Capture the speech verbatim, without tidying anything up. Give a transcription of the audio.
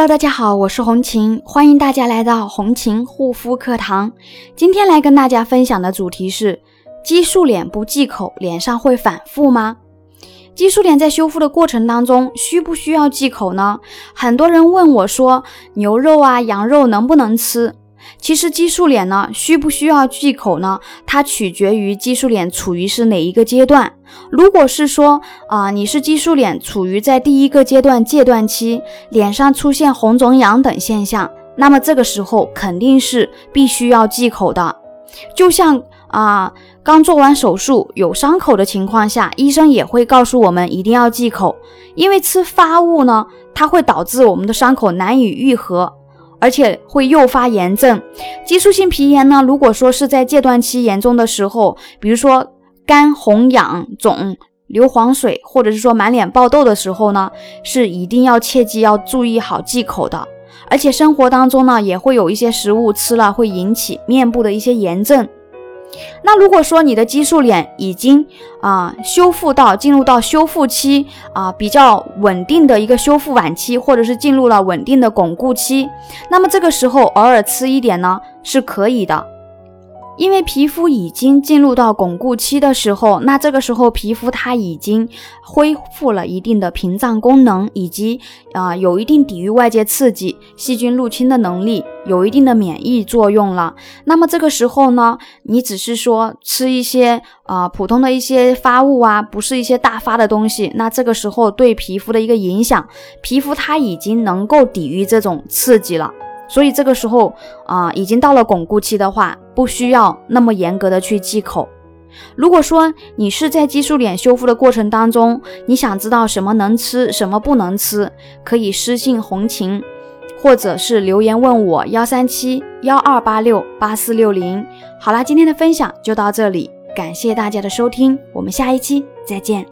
哈喽大家好，我是红琴，欢迎大家来到红琴护肤课堂。今天来跟大家分享的主题是激素脸不忌口，脸上会反复吗？激素脸在修复的过程当中需不需要忌口呢？很多人问我说牛肉啊羊肉能不能吃？其实激素脸呢需不需要忌口呢，它取决于激素脸处于是哪一个阶段。如果是说啊、呃，你是激素脸处于在第一个阶段戒断期，脸上出现红肿痒等现象，那么这个时候肯定是必须要忌口的。就像啊、呃，刚做完手术有伤口的情况下，医生也会告诉我们一定要忌口，因为吃发物呢它会导致我们的伤口难以愈合，而且会诱发炎症。激素性皮炎呢，如果说是在戒断期严重的时候，比如说干红痒肿流黄水，或者是说满脸爆痘的时候呢，是一定要切记要注意好忌口的。而且生活当中呢也会有一些食物吃了会引起面部的一些炎症。那如果说你的激素脸已经啊、呃、修复到进入到修复期啊、呃、比较稳定的一个修复晚期，或者是进入了稳定的巩固期，那么这个时候偶尔吃一点呢是可以的。因为皮肤已经进入到巩固期的时候，那这个时候皮肤它已经恢复了一定的屏障功能，以及啊、呃、有一定抵御外界刺激、细菌入侵的能力，有一定的免疫作用了。那么这个时候呢，你只是说吃一些啊、呃、普通的一些发物啊，不是一些大发的东西，那这个时候对皮肤的一个影响，皮肤它已经能够抵御这种刺激了。所以这个时候啊、呃，已经到了巩固期的话，不需要那么严格的去忌口。如果说你是在激素脸修复的过程当中，你想知道什么能吃什么不能吃，可以私信红琴，或者是留言问我一三七一二八六八四六零。好啦，今天的分享就到这里，感谢大家的收听，我们下一期再见。